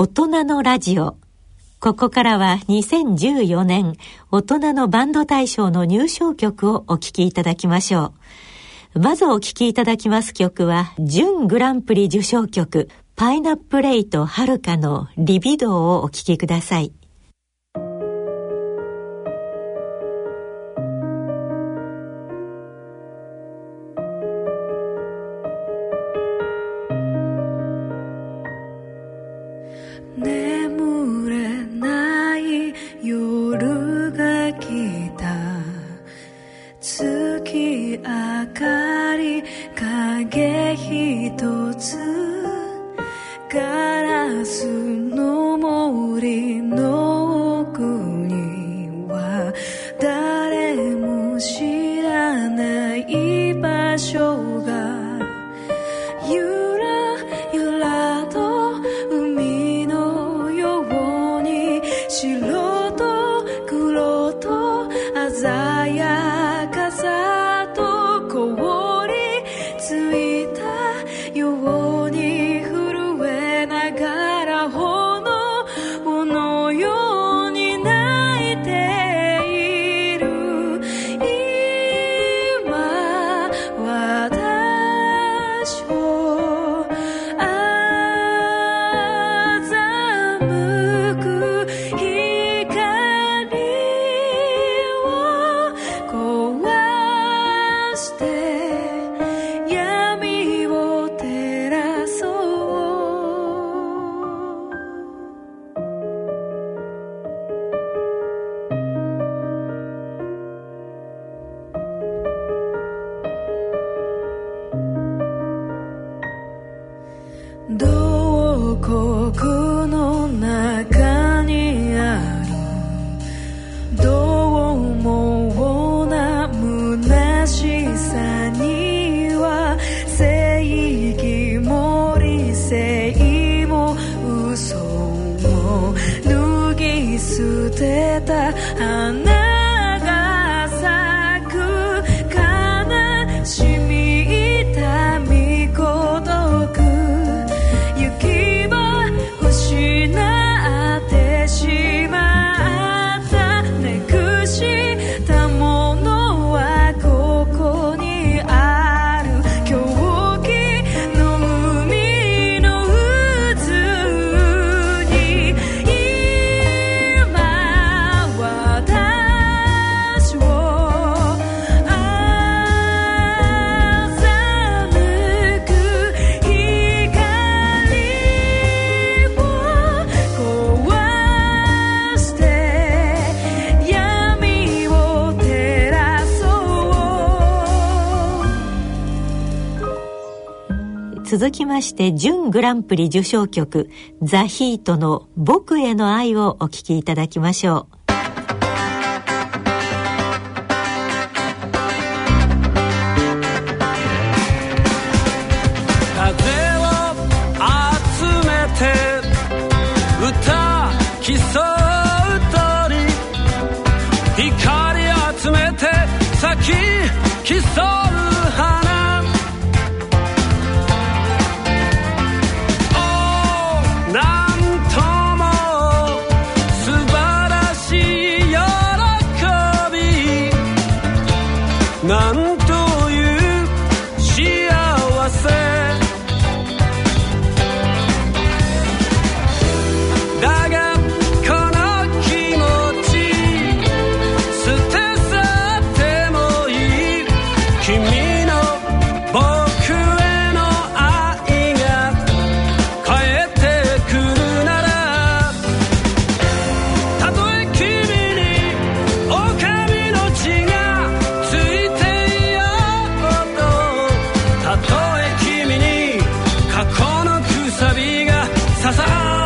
大人のラジオ。ここからは2014年大人のバンド大賞の入賞曲をお聴きいただきましょう。まずお聴きいただきます曲は準グランプリ受賞曲パイナップレイとはるかのリビドーをお聴きください。続きまして準グランプリ受賞曲ザ・ヒートの僕への愛をお聴きいただきましょう。風を集めて歌競う鳥、光集めて咲き競う花、なんという幸せ。だがこの気持ち捨て去ってもいい、君の僕への愛が帰ってくるなら、たとえ君に狼の血がたとえ君に過去のくさびが刺さる。